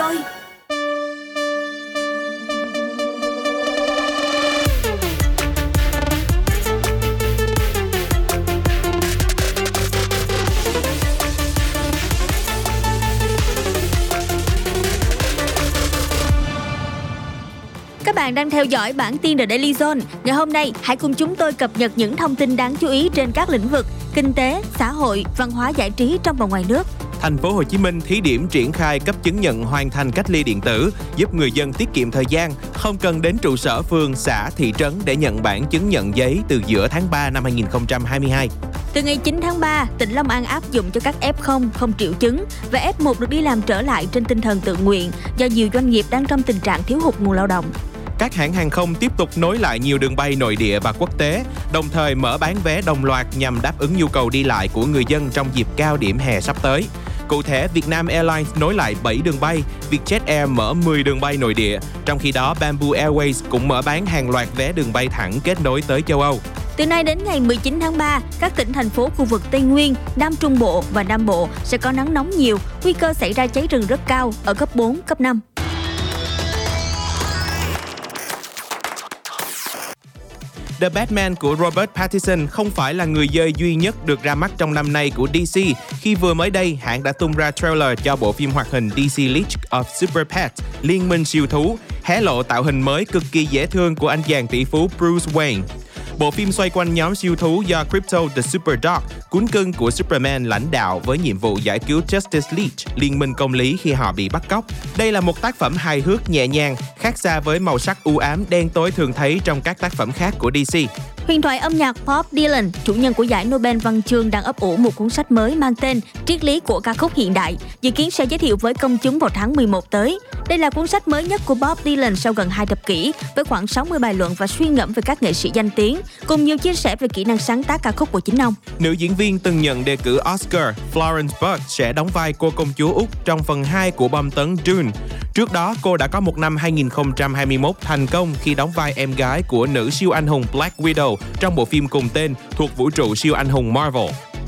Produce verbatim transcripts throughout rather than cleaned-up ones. rồi. Các bạn đang theo dõi bản tin The Daily Zone. Ngày hôm nay, hãy cùng chúng tôi cập nhật những thông tin đáng chú ý trên các lĩnh vực kinh tế, xã hội, văn hóa giải trí trong và ngoài nước. Thành phố Hồ Chí Minh thí điểm triển khai cấp chứng nhận hoàn thành cách ly điện tử, giúp người dân tiết kiệm thời gian, không cần đến trụ sở phường, xã, thị trấn để nhận bản chứng nhận giấy từ giữa tháng ba năm hai nghìn không trăm hai mươi hai. Từ ngày chín tháng ba, tỉnh Long An áp dụng cho các ép không không triệu chứng và ép một được đi làm trở lại trên tinh thần tự nguyện do nhiều doanh nghiệp đang trong tình trạng thiếu hụt nguồn lao động. Các hãng hàng không tiếp tục nối lại nhiều đường bay nội địa và quốc tế, đồng thời mở bán vé đồng loạt nhằm đáp ứng nhu cầu đi lại của người dân trong dịp cao điểm hè sắp tới. Cụ thể, Vietnam Airlines nối lại bảy đường bay, Vietjet Air mở mười đường bay nội địa, trong khi đó Bamboo Airways cũng mở bán hàng loạt vé đường bay thẳng kết nối tới châu Âu. Từ nay đến ngày mười chín tháng ba, các tỉnh, thành phố khu vực Tây Nguyên, Nam Trung Bộ và Nam Bộ sẽ có nắng nóng nhiều, nguy cơ xảy ra cháy rừng rất cao ở cấp bốn, cấp năm. The Batman của Robert Pattinson không phải là người dơi duy nhất được ra mắt trong năm nay của đê xê khi vừa mới đây hãng đã tung ra trailer cho bộ phim hoạt hình đê xê League of Super Pets, Liên minh siêu thú, hé lộ tạo hình mới cực kỳ dễ thương của anh chàng tỷ phú Bruce Wayne. Bộ phim xoay quanh nhóm siêu thú do Crypto the Superdog, cún cưng của Superman lãnh đạo với nhiệm vụ giải cứu Justice League, Liên minh công lý khi họ bị bắt cóc. Đây là một tác phẩm hài hước nhẹ nhàng, khác xa với màu sắc u ám đen tối thường thấy trong các tác phẩm khác của đê xê. Huyền thoại âm nhạc Bob Dylan, chủ nhân của giải Nobel văn chương đang ấp ủ một cuốn sách mới mang tên Triết lý của ca khúc hiện đại, dự kiến sẽ giới thiệu với công chúng vào tháng mười một tới. Đây là cuốn sách mới nhất của Bob Dylan sau gần hai thập kỷ, với khoảng sáu mươi bài luận và suy ngẫm về các nghệ sĩ danh tiếng, cùng nhiều chia sẻ về kỹ năng sáng tác ca khúc của chính ông. Nữ diễn viên từng nhận đề cử Oscar, Florence Pugh sẽ đóng vai cô công chúa Úc trong phần hai của bom tấn Dune. Trước đó, cô đã có một năm hai nghìn không trăm hai mươi mốt thành công khi đóng vai em gái của nữ siêu anh hùng Black Widow trong bộ phim cùng tên thuộc vũ trụ siêu anh hùng Marvel.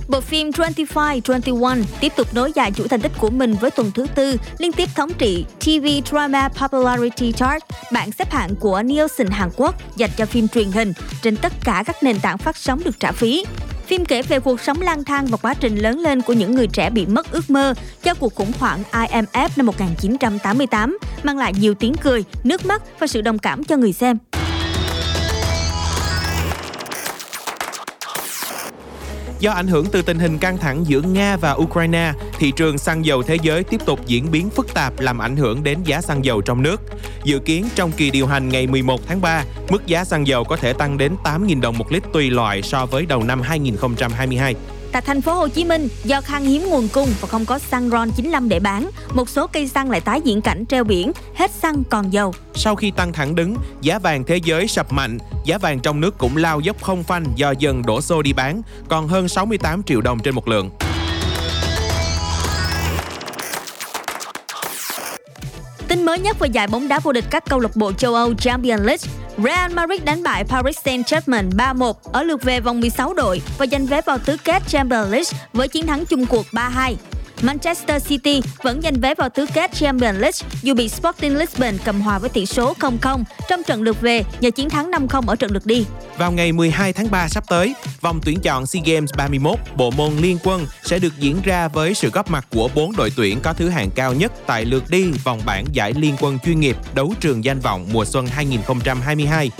Bộ phim hai mươi lăm hai mươi mốt tiếp tục nối dài chuỗi thành tích của mình với tuần thứ tư liên tiếp thống trị ti vi Drama Popularity Chart, bảng xếp hạng của Nielsen Hàn Quốc dành cho phim truyền hình trên tất cả các nền tảng phát sóng được trả phí. Phim kể về cuộc sống lang thang và quá trình lớn lên của những người trẻ bị mất ước mơ do cuộc khủng hoảng i em ép năm một nghìn chín trăm tám mươi tám, mang lại nhiều tiếng cười, nước mắt và sự đồng cảm cho người xem. Do ảnh hưởng từ tình hình căng thẳng giữa Nga và Ukraine, thị trường xăng dầu thế giới tiếp tục diễn biến phức tạp làm ảnh hưởng đến giá xăng dầu trong nước. Dự kiến trong kỳ điều hành ngày mười một tháng ba, mức giá xăng dầu có thể tăng đến tám nghìn đồng một lít tùy loại so với đầu năm hai nghìn không trăm hai mươi hai. Tại thành phố Hồ Chí Minh, do khan hiếm nguồn cung và không có xăng RON chín mươi lăm để bán, một số cây xăng lại tái diễn cảnh treo biển hết xăng còn dầu. Sau khi tăng thẳng đứng, giá vàng thế giới sập mạnh, giá vàng trong nước cũng lao dốc không phanh do dân đổ xô đi bán, còn hơn sáu mươi tám triệu đồng trên một lượng. Tin mới nhất về giải bóng đá vô địch các câu lạc bộ châu Âu Champions League, Real Madrid đánh bại Paris Saint-Germain ba một ở lượt về vòng mười sáu đội và giành vé vào tứ kết Champions League với chiến thắng chung cuộc ba hai. Manchester City vẫn giành vé vào tứ kết Champions League dù bị Sporting Lisbon cầm hòa với tỷ số không không trong trận lượt về nhờ chiến thắng năm không ở trận lượt đi. Vào ngày mười hai tháng ba sắp tới, vòng tuyển chọn SEA Games ba mươi mốt bộ môn liên quân sẽ được diễn ra với sự góp mặt của bốn đội tuyển có thứ hạng cao nhất tại lượt đi vòng bảng giải liên quân chuyên nghiệp đấu trường danh vọng mùa xuân hai nghìn không trăm hai mươi hai.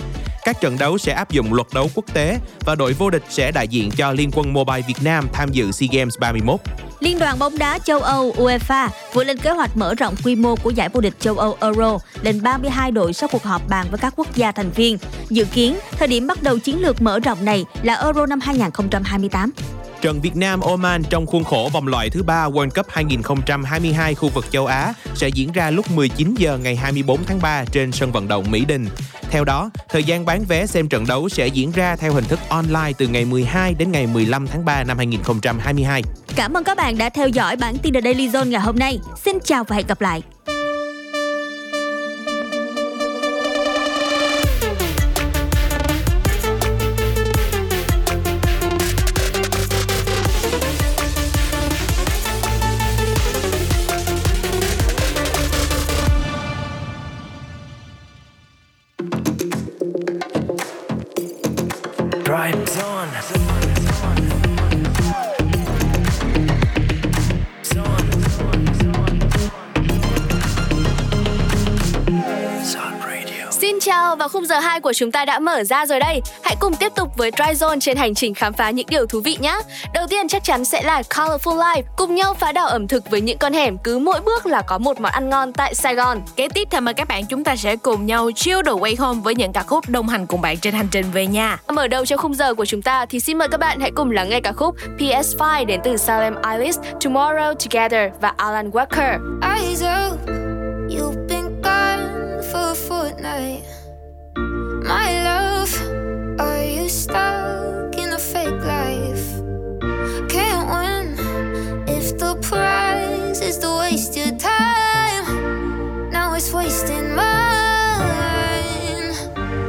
Các trận đấu sẽ áp dụng luật đấu quốc tế và đội vô địch sẽ đại diện cho Liên quân Mobile Việt Nam tham dự SEA Games ba mươi mốt. Liên đoàn bóng đá châu Âu UEFA vừa lên kế hoạch mở rộng quy mô của giải vô địch châu Âu Euro lên ba mươi hai đội sau cuộc họp bàn với các quốc gia thành viên. Dự kiến, thời điểm bắt đầu chiến lược mở rộng này là Euro năm hai nghìn không trăm hai mươi tám. Trận Việt Nam-Oman trong khuôn khổ vòng loại thứ ba World Cup hai nghìn không trăm hai mươi hai khu vực châu Á sẽ diễn ra lúc mười chín giờ ngày hai mươi bốn tháng ba trên sân vận động Mỹ Đình. Theo đó, thời gian bán vé xem trận đấu sẽ diễn ra theo hình thức online từ ngày mười hai đến ngày mười lăm tháng ba năm hai nghìn không trăm hai mươi hai. Cảm ơn các bạn đã theo dõi bản tin The Daily Zone ngày hôm nay. Xin chào và hẹn gặp lại! Wow, và khung giờ hai của chúng ta đã mở ra rồi đây. Hãy cùng tiếp tục với Dry Zone trên hành trình khám phá những điều thú vị nhé. Đầu tiên chắc chắn sẽ là Colorful Life, cùng nhau phá đảo ẩm thực với những con hẻm cứ mỗi bước là có một món ăn ngon tại Sài Gòn. Kế tiếp thì mời các bạn chúng ta sẽ cùng nhau chill The Way Home với những ca khúc đồng hành cùng bạn trên hành trình về nhà. Mở đầu cho khung giờ của chúng ta thì xin mời các bạn hãy cùng lắng nghe ca khúc P S five đến từ Salem Alice, Tomorrow Together và Alan Walker. You've been gone for a fortnight, my love. Are you stuck in a fake life? Can't win if the prize is to waste your time. Now it's wasting mine,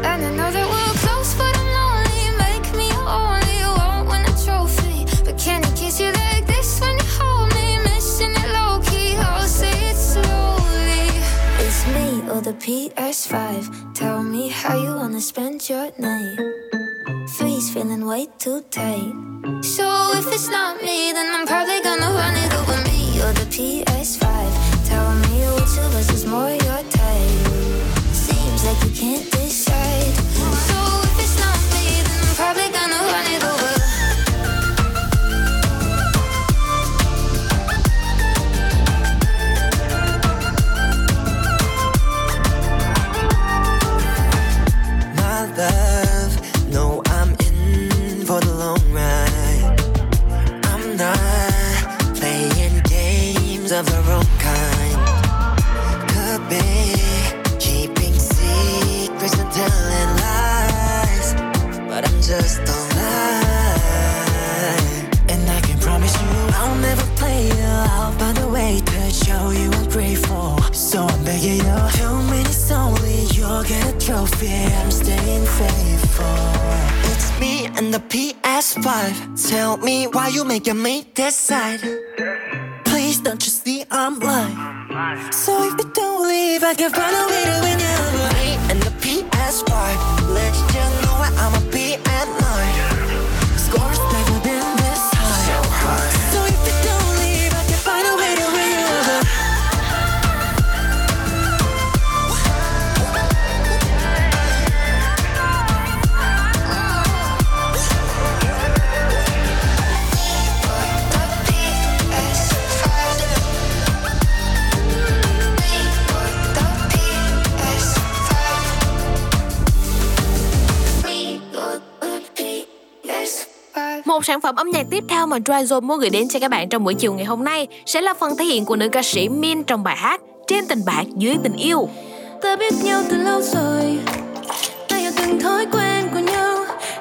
and I know that we're close, but I'm lonely. Make me only want win a trophy, but can I kiss you like this when you hold me? Missing it low key, I'll say it slow. Me or the P S five, tell me how you wanna spend your night. Three's feeling way too tight, so if it's not me, then I'm probably gonna run it over me or the P S five. Tell me which of us is more your type. Seems like you can't decide, so if it's not me, then I'm probably gonna run it over. Love, no, I'm in for the long ride. I'm not playing games of the wrong kind. Could be keeping secrets and telling lies, but I'm just a lie. And I can promise you I'll never play you out by the way to show you I'm grateful. So I'm begging you, two minutes only, you'll get a trophy. I'm staying faithful. It's me and the P S five. Tell me why you making me decide. Please don't you see I'm blind. So if you don't leave, I can find a way to win you. Me and the P S five. Let you know where I'ma be at night. Scores never been this high. So high. Một sản phẩm âm nhạc tiếp theo mà Dry Zone muốn gửi đến cho các bạn trong buổi chiều ngày hôm nay sẽ là phần thể hiện của nữ ca sĩ Min trong bài hát Trên tình bạn dưới tình yêu. Ta biết nhau từ lâu rồi, ta hiểu từng thói quen của nhau,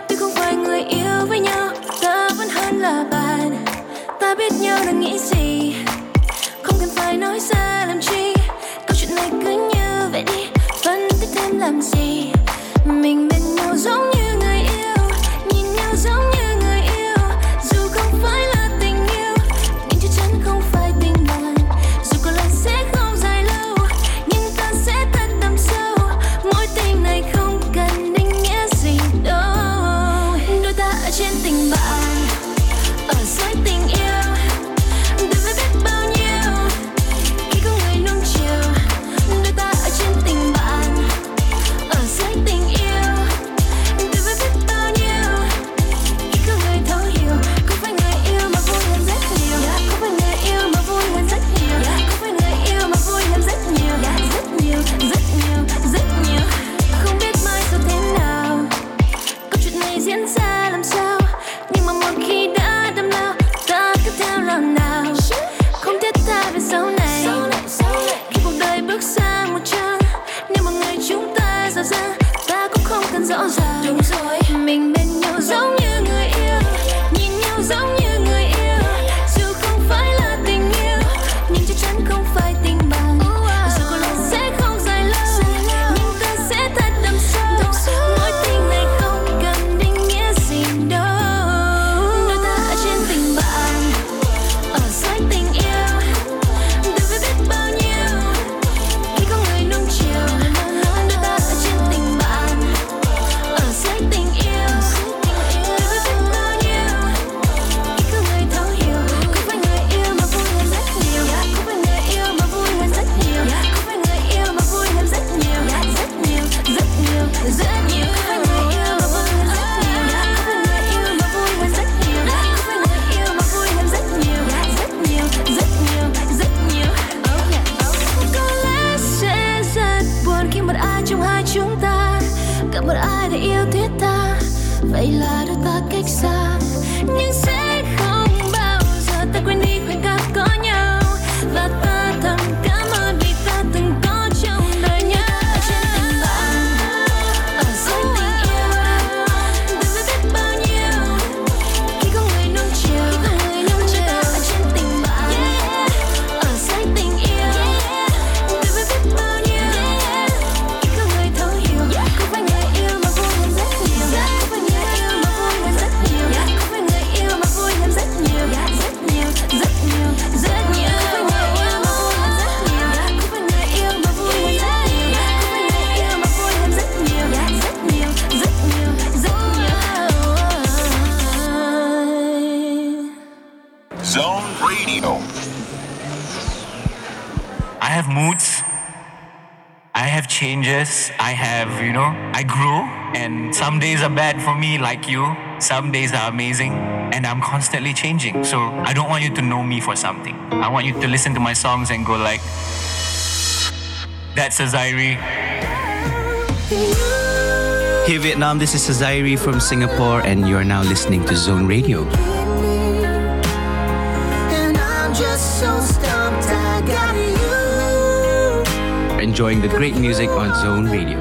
tuy không phải người yêu với nhau, ta vẫn hơn là bạn. Ta biết nhau đang nghĩ gì, không cần phải nói ra làm chi, câu chuyện này cứ như vậy đi, phân tích thêm làm gì. Mình bên nhau giống như người yêu, nhìn nhau giống như Radio. I have moods, I have changes, I have, you know, I grow, and some days are bad for me like you, some days are amazing, and I'm constantly changing. So I don't want you to know me for something. I want you to listen to my songs and go like, that's Azairi. Hey Vietnam, this is Azairi from Singapore and you're now listening to Zone Radio. And I'm just so stumped, I got you. Enjoying the great music on Zone Radio.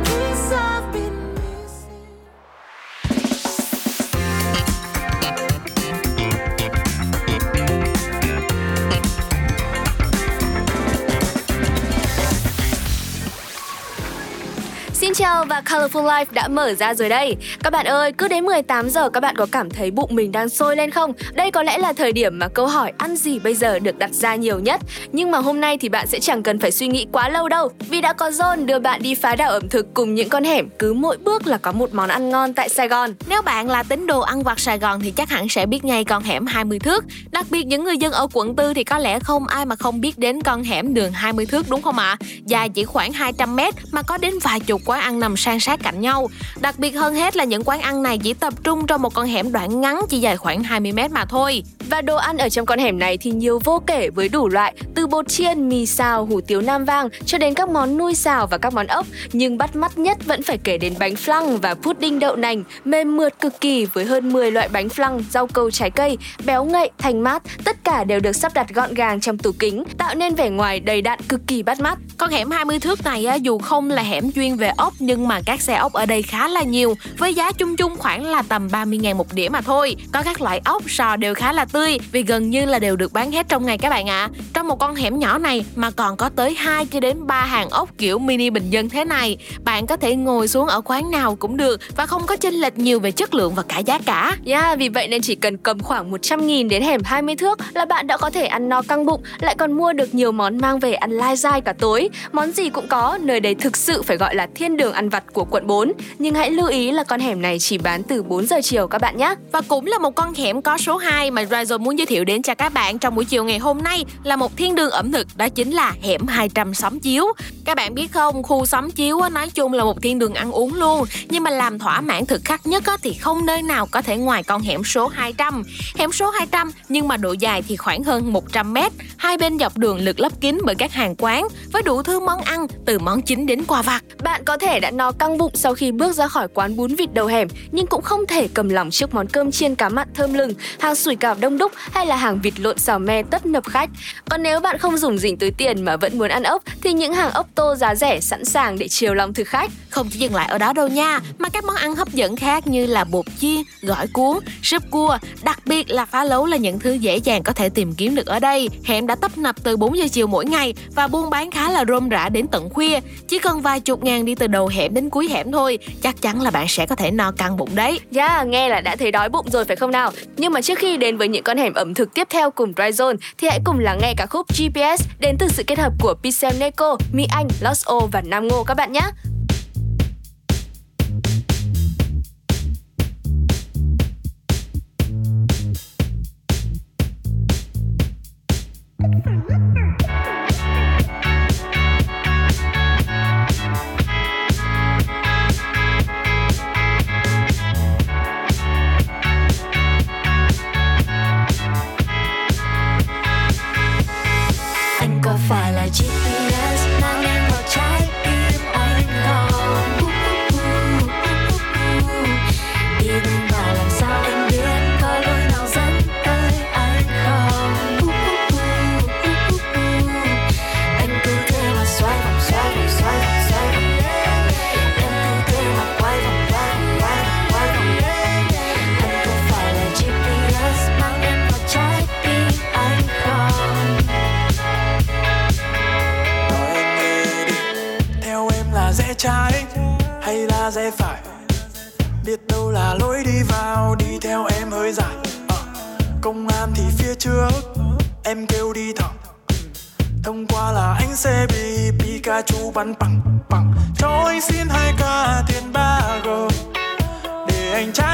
Và Colorful Life đã mở ra rồi đây. Các bạn ơi, cứ đến mười tám giờ các bạn có cảm thấy bụng mình đang sôi lên không? Đây có lẽ là thời điểm mà câu hỏi ăn gì bây giờ được đặt ra nhiều nhất. Nhưng mà hôm nay thì bạn sẽ chẳng cần phải suy nghĩ quá lâu đâu, vì đã có Zone đưa bạn đi phá đảo ẩm thực cùng những con hẻm cứ mỗi bước là có một món ăn ngon tại Sài Gòn. Nếu bạn là tín đồ ăn vặt Sài Gòn thì chắc hẳn sẽ biết ngay con hẻm hai mươi thước. Đặc biệt những người dân ở quận tư thì có lẽ không ai mà không biết đến con hẻm đường hai mươi thước đúng không ạ? À? Dài chỉ khoảng hai trăm mét mà có đến vài chục quán ăn nằm san sát cạnh nhau. Đặc biệt hơn hết là những quán ăn này chỉ tập trung trong một con hẻm đoạn ngắn chỉ dài khoảng hai mươi mét mà thôi. Và đồ ăn ở trong con hẻm này thì nhiều vô kể với đủ loại, từ bột chiên, mì xào, hủ tiếu Nam Vang cho đến các món nuôi xào và các món ốc. Nhưng bắt mắt nhất vẫn phải kể đến bánh flan và pudding đậu nành, mềm mượt cực kỳ với hơn mười loại bánh flan, rau câu, trái cây, béo ngậy, thanh mát. Tất cả đều được sắp đặt gọn gàng trong tủ kính, tạo nên vẻ ngoài đầy đặn cực kỳ bắt mắt. Con hẻm hai mươi thước này dù không là hẻm chuyên về ốc nhưng mà các xe ốc ở đây khá là nhiều với giá chung chung khoảng là tầm ba mươi nghìn một đĩa mà thôi. Có các loại ốc, sò đều khá là tươi vì gần như là đều được bán hết trong ngày các bạn ạ. À. Trong một con hẻm nhỏ này mà còn có tới hai cho đến ba hàng ốc kiểu mini bình dân thế này, bạn có thể ngồi xuống ở quán nào cũng được và không có chênh lệch nhiều về chất lượng và cả giá cả. Yeah, vì vậy nên chỉ cần cầm khoảng một trăm nghìn đến hẻm hai mươi thước là bạn đã có thể ăn no căng bụng, lại còn mua được nhiều món mang về ăn lai dai cả tối. Món gì cũng có, nơi đây thực sự phải gọi là thiên đường ăn vặt của quận bốn. Nhưng hãy lưu ý là con hẻm này chỉ bán từ bốn giờ chiều các bạn nhé. Và cũng là một con hẻm có số hai mà Rizzo muốn giới thiệu đến cho các bạn trong buổi chiều ngày hôm nay là một thiên đường ẩm thực, đó chính là hẻm hai trăm Xóm Chiếu. Các bạn biết không, khu Xóm Chiếu nói chung là một thiên đường ăn uống luôn, nhưng mà làm thỏa mãn thực khách nhất thì không nơi nào có thể ngoài con hẻm số hai trăm. Hẻm số hai trăm nhưng mà độ dài thì khoảng hơn một trăm mét, hai bên dọc đường được lấp kín bởi các hàng quán với đủ thứ món ăn từ món chính đến quà vặt. Bạn có thể đã no căng bụng sau khi bước ra khỏi quán bún vịt đầu hẻm, nhưng cũng không thể cầm lòng trước món cơm chiên cá mặn thơm lừng, hàng sủi cảo đông đúc hay là hàng vịt lộn xào me tấp nập khách. Còn nếu bạn không rủng rỉnh túi tiền mà vẫn muốn ăn ốc thì những hàng ốc tô giá rẻ sẵn sàng để chiều lòng thực khách. Không chỉ dừng lại ở đó đâu nha, mà các món ăn hấp dẫn khác như là bột chiên, gỏi cuốn, súp cua, đặc biệt là phá lấu là những thứ dễ dàng có thể tìm kiếm được ở đây. Hẻm đã tấp nập từ bốn giờ chiều mỗi ngày và buôn bán khá là rôm rã đến tận khuya. Chỉ cần vài chục ngàn đi từ đầu hẻm đến cuối hẻm thôi, chắc chắn là bạn sẽ có thể no căng bụng đấy. Yeah, nghe là đã thấy đói bụng rồi phải không nào? Nhưng mà trước khi đến với những con hẻm ẩm thực tiếp theo cùng Dry Zone thì hãy cùng lắng nghe ca khúc giê pê ét đến từ sự kết hợp của Pixel Neko, Mỹ Anh, Lost O và Nam Ngô các bạn nhé.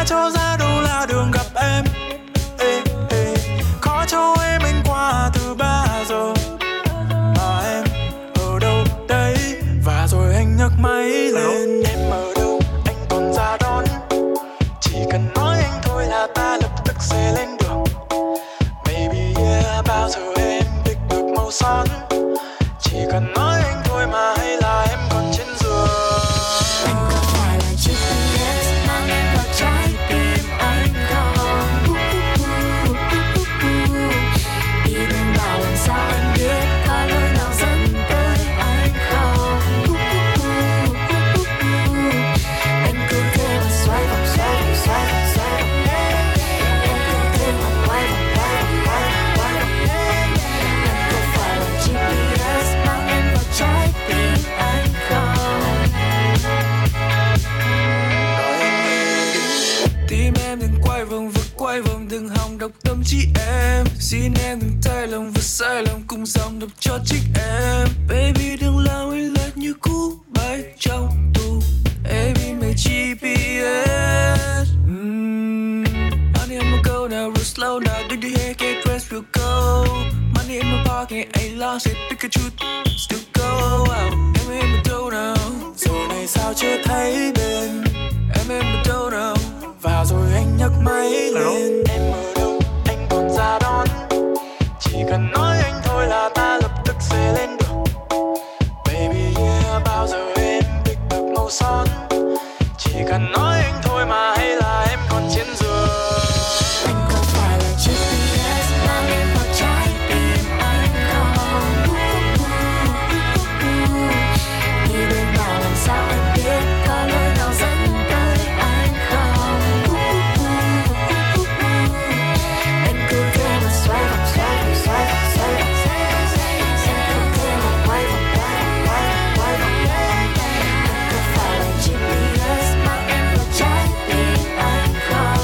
Cho ra đâu là đường gặp em, ê, ê. Có cho em anh qua đầu son, chỉ cần nói anh thôi mà hay là em còn trên giường. Anh có phải là chiếc yes mang em vào trái tim anh không? Đi bên bảo làm sao anh biết có lối nào dẫn tới anh không? Anh cứ thế mà xoay vòng xoay vòng xoay vòng xoay vòng em, em cứ thế mà quay vòng quay vòng quay vòng quay vòng em. Anh có phải là chiếc yes mang em vào trái tim anh không? Tim em đừng quay vòng vượt quay vòng, đừng hòng độc tâm trí em. Xin em đừng thay lòng vượt sai lòng, cùng dòng độc cho chính em. Baby đừng làm anh lệch như cú bay trong tù. Baby mày giê pê ét. Mm. Money in my go now, real slow now. Did you hear? Get dressed, we'll go. Money in my pocket, ain't lost it. Pikachu, still go out. Em em mà đâu nào? Giờ này sao chưa thấy bên? Em em mà đâu nào? Và rồi anh nhấc máy lên. Em ở đâu? Anh còn ra đón. Chỉ cần nói anh thôi là ta lập tức sẽ lên được. Baby yeah, bao giờ em biết được màu son? Chỉ cần nói anh thôi mà hay là em còn trên giường. Anh có phải là chiếc yes mang em vào trái tim anh không? Đi bên bảo làm sao anh biết có lối nào dẫn tới anh không? Anh cứ thế mà xoay vòng xoay vòng xoay vòng xoay vòng xoay vòng xoay. Anh cứ thế mà quay vòng quay vòng quay vòng quay vòng em. Anh có phải là chiếc yes mang em vào trái tim anh không?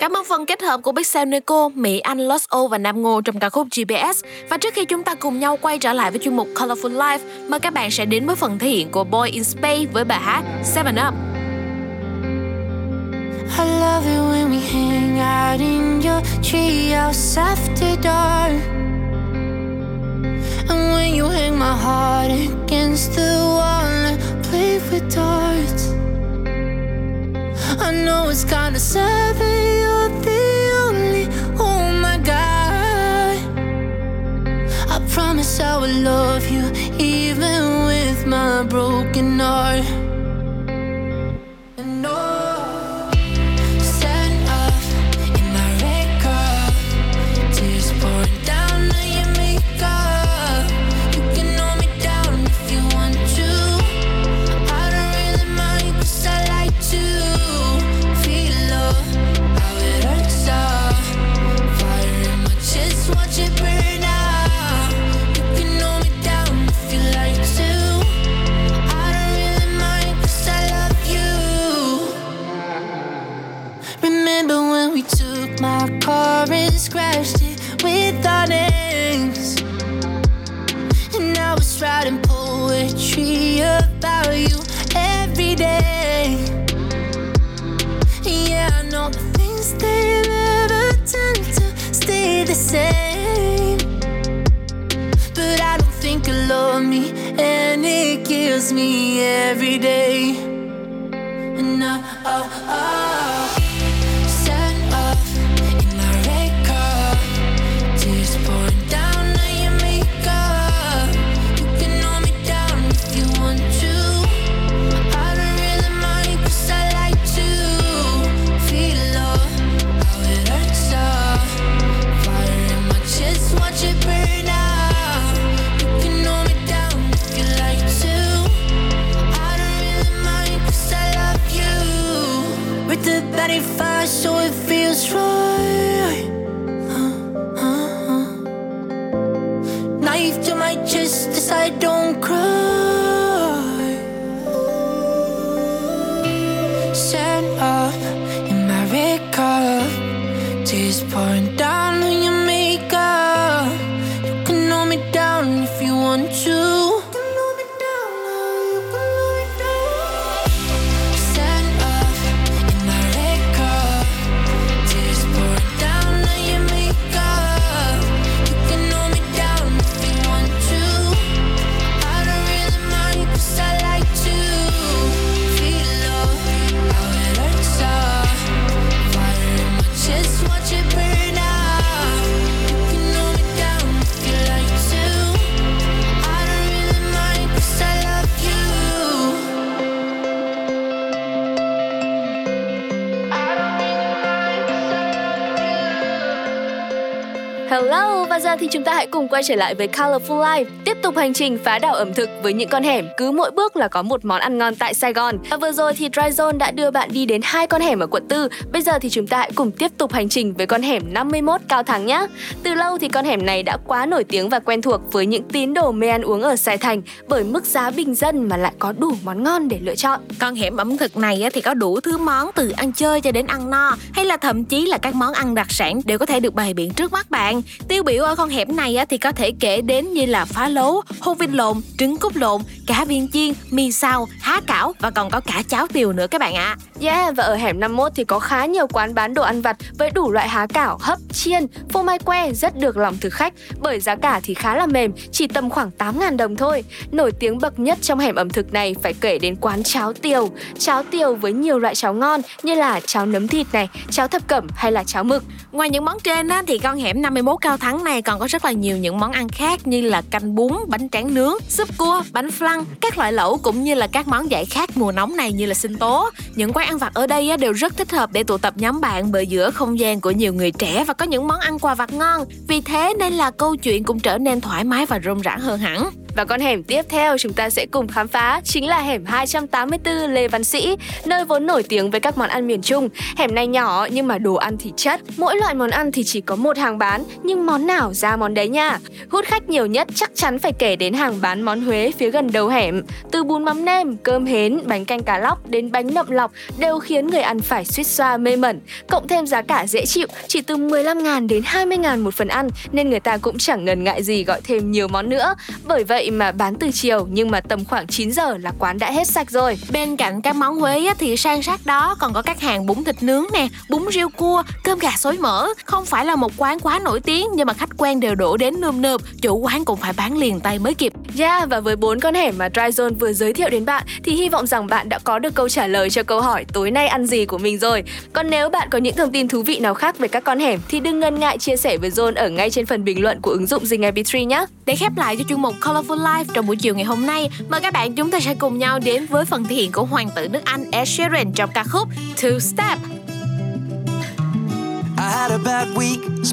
Cảm ơn phần kết hợp của Pixel Neko, Mỹ Anh, Los O và Nam Ngô trong ca khúc giê pê ét. Và trước khi chúng ta cùng nhau quay trở lại với chuyên mục Colorful Life, mời các bạn sẽ đến với phần thể hiện của Boy in Space với bài hát Seven Up. I love it when we hang out in your treehouse after dark. And when you hang my heart against the wall and play with darts. I know it's kinda sad that you're the only, oh my God. I promise I will love you even with my broken heart. And oh, set off in my red car, tears pouring down on your makeup. You can hold me down if you want to. I don't really mind 'cause I like to feel love, how it hurts all. Fire in my chest, watch it burn out. You can hold me down if you like to. I don't really mind 'cause I love you. Remember when we took my car and scratched it with our names? And I was writing poetry about you every day. Yeah, I know the things they never tend to stay the same. But I don't think you love me, and it kills me every day. And I, oh, oh. Set off in my red car, tears pouring down on your makeup. You can hold me down if you want to. I don't really mind 'cause I like to feel love, how it hurts all. Fire in my chest, watch it burn out. You can hold me down if you like to. I don't really mind 'cause I love you. With the body fire so it feels right. Uh, uh, uh. Knife to my chest as I don't cry. Set off in my red car, tears pouring down on your makeup. You can hold me down if you want to. Set off in my red car, tears pouring down on your makeup. You can hold me down if you want to. I don't really mind 'cause I like to feel love, how it hurts all. Fire in my chest. Hello, và giờ thì chúng ta hãy cùng quay trở lại với Colorful Life, tiếp tục hành trình phá đảo ẩm thực với những con hẻm, cứ mỗi bước là có một món ăn ngon tại Sài Gòn. Và vừa rồi thì Dry Zone đã đưa bạn đi đến hai con hẻm ở quận tư. Bây giờ thì chúng ta hãy cùng tiếp tục hành trình với con hẻm năm mươi mốt Cao Thắng nhé. Từ lâu thì con hẻm này đã quá nổi tiếng và quen thuộc với những tín đồ mê ăn uống ở Sài Thành bởi mức giá bình dân mà lại có đủ món ngon để lựa chọn. Con hẻm ẩm thực này thì có đủ thứ món từ ăn chơi cho đến ăn no, hay là thậm chí là các món ăn đặc sản đều có thể được bày biện trước mắt bạn. Tiêu biểu ở con hẻm này thì có thể kể đến như là phá lố, hôn vinh lộn, trứng cút lộn, cá viên chiên, mì xào, há cảo và còn có cả cháo tiều nữa các bạn ạ. À. Yeah, và ở hẻm năm mươi mốt thì có khá nhiều quán bán đồ ăn vặt với đủ loại há cảo, hấp, chiên, phô mai que rất được lòng thực khách bởi giá cả thì khá là mềm, chỉ tầm khoảng tám nghìn đồng thôi. Nổi tiếng bậc nhất trong hẻm ẩm thực này phải kể đến quán cháo tiều. Cháo tiều với nhiều loại cháo ngon như là cháo nấm thịt này, cháo thập cẩm hay là cháo mực. Ngoài những món trên á, thì con hẻm năm mươi mốt Cao Thắng này còn có rất là nhiều những món ăn khác như là canh bún, bánh tráng nướng, súp cua, bánh flan, các loại lẩu cũng như là các món giải khát mùa nóng này như là sinh tố. Những quán ăn vặt ở đây đều rất thích hợp để tụ tập nhóm bạn bởi giữa không gian của nhiều người trẻ và có những món ăn quà vặt ngon. Vì thế nên là câu chuyện cũng trở nên thoải mái và rôm rã hơn hẳn. Và con hẻm tiếp theo chúng ta sẽ cùng khám phá chính là hẻm hai trăm tám mươi tư Lê Văn Sĩ, nơi vốn nổi tiếng với các món ăn miền Trung. Hẻm này nhỏ nhưng mà đồ ăn thì chất. Mỗi loại món ăn thì chỉ có một hàng bán, nhưng món nào ra món đấy nha. Hút khách nhiều nhất chắc chắn phải kể đến hàng bán món Huế phía gần đầu hẻm. Từ bún mắm nêm, cơm hến, bánh canh cá lóc đến bánh nậm lọc đều khiến người ăn phải suýt xoa mê mẩn. Cộng thêm giá cả dễ chịu, chỉ từ mười lăm nghìn đến hai mươi nghìn một phần ăn, nên người ta cũng chẳng ngần ngại gì gọi thêm nhiều món nữa. Bởi vậy mà bán từ chiều nhưng mà tầm khoảng chín giờ là quán đã hết sạch rồi. Bên cạnh các món Huế thì san sát đó còn có các hàng bún thịt nướng nè, bún riêu cua, cơm gà xối mỡ. Không phải là một quán quá nổi tiếng nhưng mà khách quen đều đổ đến nườm nượp, chủ quán cũng phải bán liền tay mới kịp. Yeah, và với bốn con hẻm mà Dry Zone vừa giới thiệu đến bạn thì hy vọng rằng bạn đã có được câu trả lời cho câu hỏi tối nay ăn gì của mình rồi. Còn nếu bạn có những thông tin thú vị nào khác về các con hẻm thì đừng ngần ngại chia sẻ với Zone ở ngay trên phần bình luận của ứng dụng Zing em pê ba nhé. Để khép lại cho chuyên mục Colorful Life trong buổi chiều ngày hôm nay, mời các bạn chúng ta sẽ cùng nhau đến với phần thể hiện của hoàng tử nước Anh Ed Sheeran trong ca khúc Two Step. I had a bad week,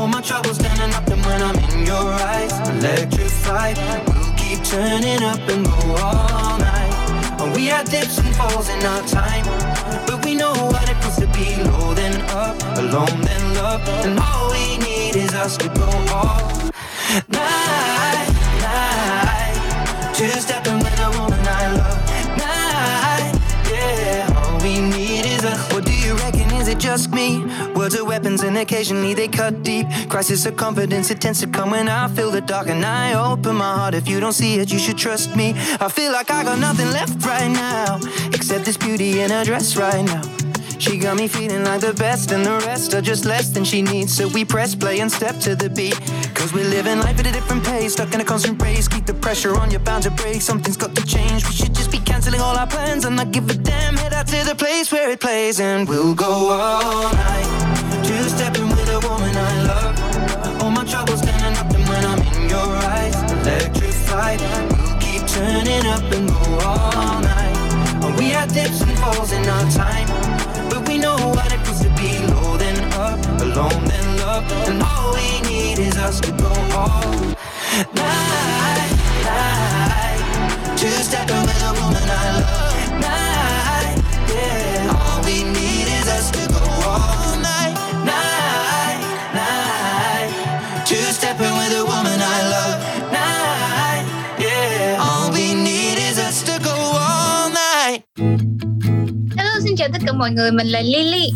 All my troubles standing up, and when I'm in your eyes, electrified. We'll keep turning up and go all night. And we had dips and falls in our time, but we know what it means to be low then up, alone then loved. And all we need is us to go all night, night. Two stepping with a woman I love, night, yeah. All we need is us. What do you reckon? Is it just me? Words are weapons and occasionally they cut deep. Crisis of confidence, it tends to come when I feel the dark and I open my heart. If you don't see it, you should trust me. I feel like I got nothing left right now, except this beauty in her dress right now. She got me feeling like the best and the rest are just less than she needs. So we press play and step to the beat, cause we're living life at a different pace, stuck in a constant race. Keep the pressure on, you're bound to break. Something's got to change. We should just be cancelling all our plans and not give a damn. Head out to the place where it plays, and we'll go all night, two-stepping with a woman I love. All my troubles standing up, and when I'm in your eyes, electrified. We'll keep turning up and go all night. And we had dips and falls in our time, but we know what it means to be low then up, alone then loved. And all we need is us to go all night, night. Two-stepping with a woman I love, night, yeah. All we need is us to go all night. Night, night, two-stepping with a woman I love. Night, yeah, all we need is us to go all night. Hello, xin chào tất cả mọi người, mình là Lily.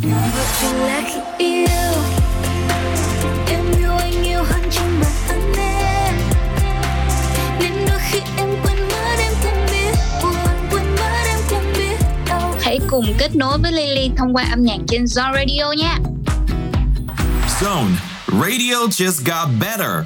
kết nối với Lily thông qua âm nhạc trên Zone Radio nha. Zone Radio just got better.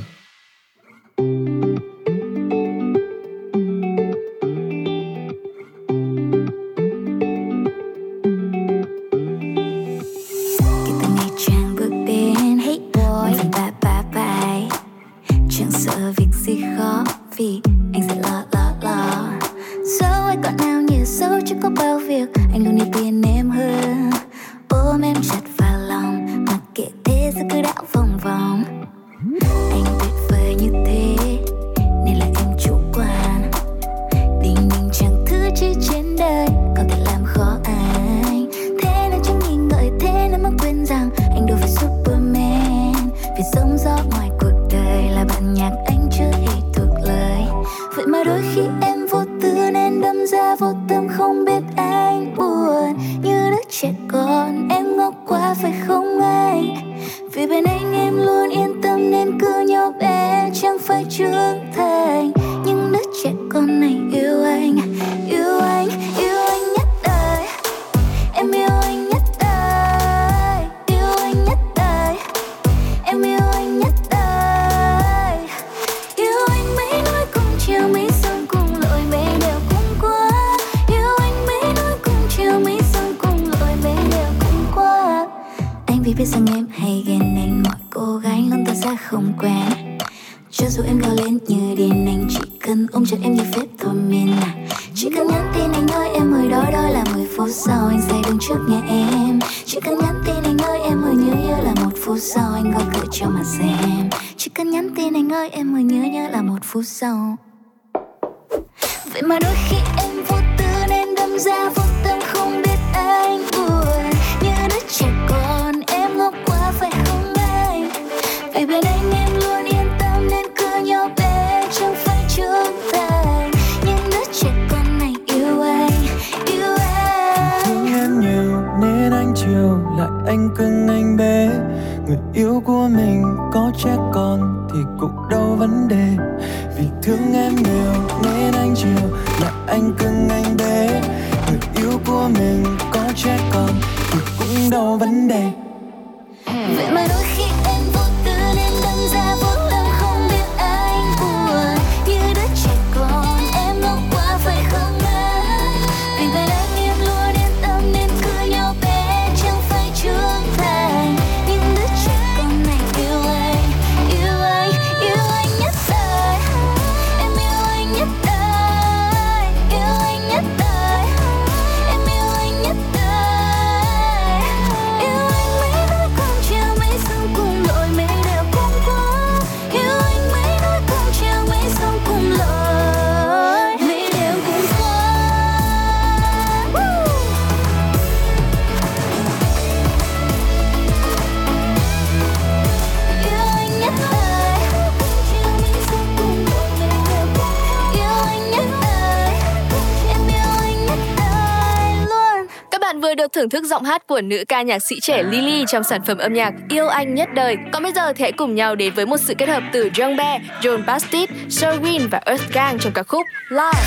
Thưởng thức giọng hát của nữ ca nhạc sĩ trẻ Lily trong sản phẩm âm nhạc Yêu Anh Nhất Đời. Còn bây giờ thì hãy cùng nhau đến với một sự kết hợp từ Jongbae, John Baptiste, Sewin và Earthgang trong ca khúc Love.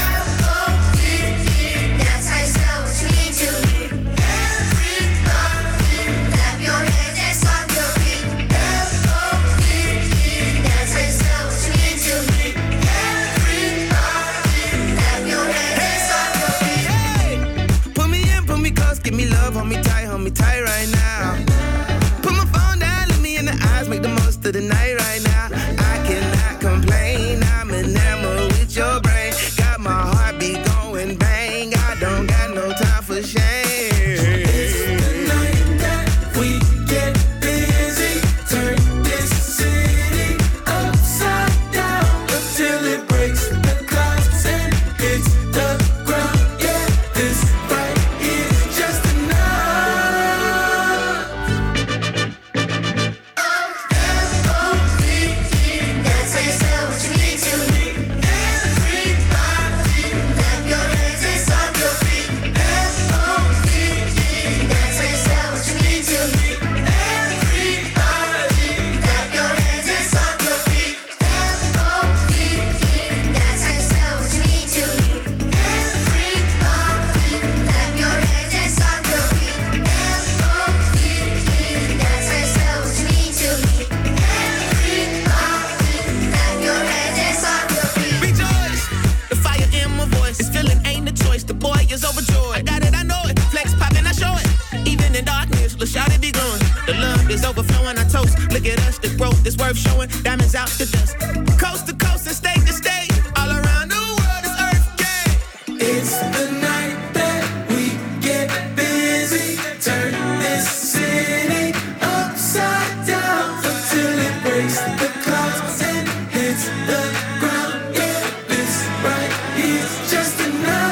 is worth showing. Diamonds out the dust, coast to coast and state to state. All around the world is Earth Day. It's the night that we get busy. Turn this city upside down until it breaks the clouds and hits the ground. Yeah, this right here's just a night.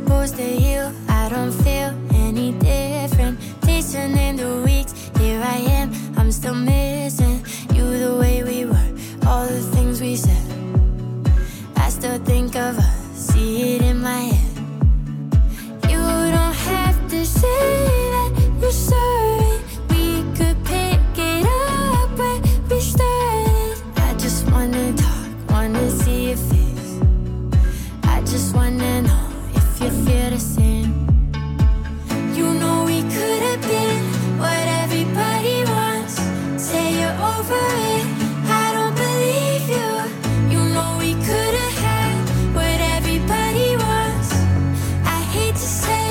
Supposed to heal, I don't feel any different. Decent in the weeks, here I am, I'm still missing you, the way we were, all the things we said. I still think of us, see it in my head. You don't have to say that you're sorry. We could pick it up where we started. I just wanna talk, wanna see your face. I just wanna know you feel the same. You know we could have been what everybody wants. Say you're over it, I don't believe you. You know we could have had what everybody wants. I hate to say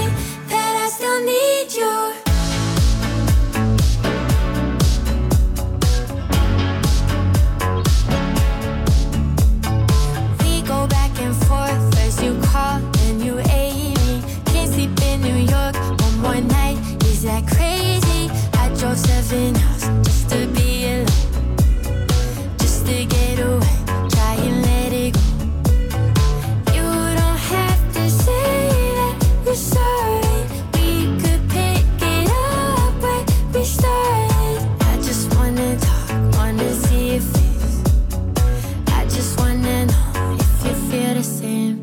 that I still need you. Seven hours just to be alone, just to get away, try and let it go. You don't have to say that you're sorry. We could pick it up where we started. I just wanna talk, wanna see your face. I just wanna know if you feel the same.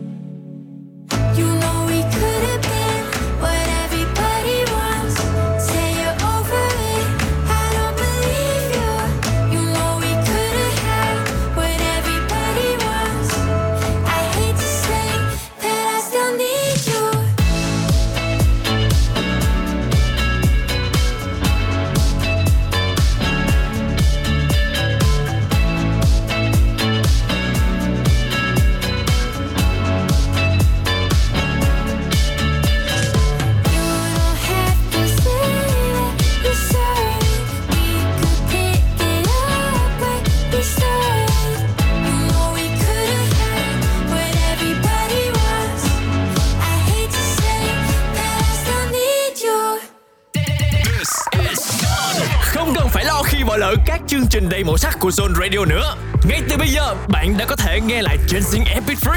Chương trình đầy màu sắc của Zone Radio nữa. Ngay từ bây giờ, bạn đã có thể nghe lại trên Zing em pê ba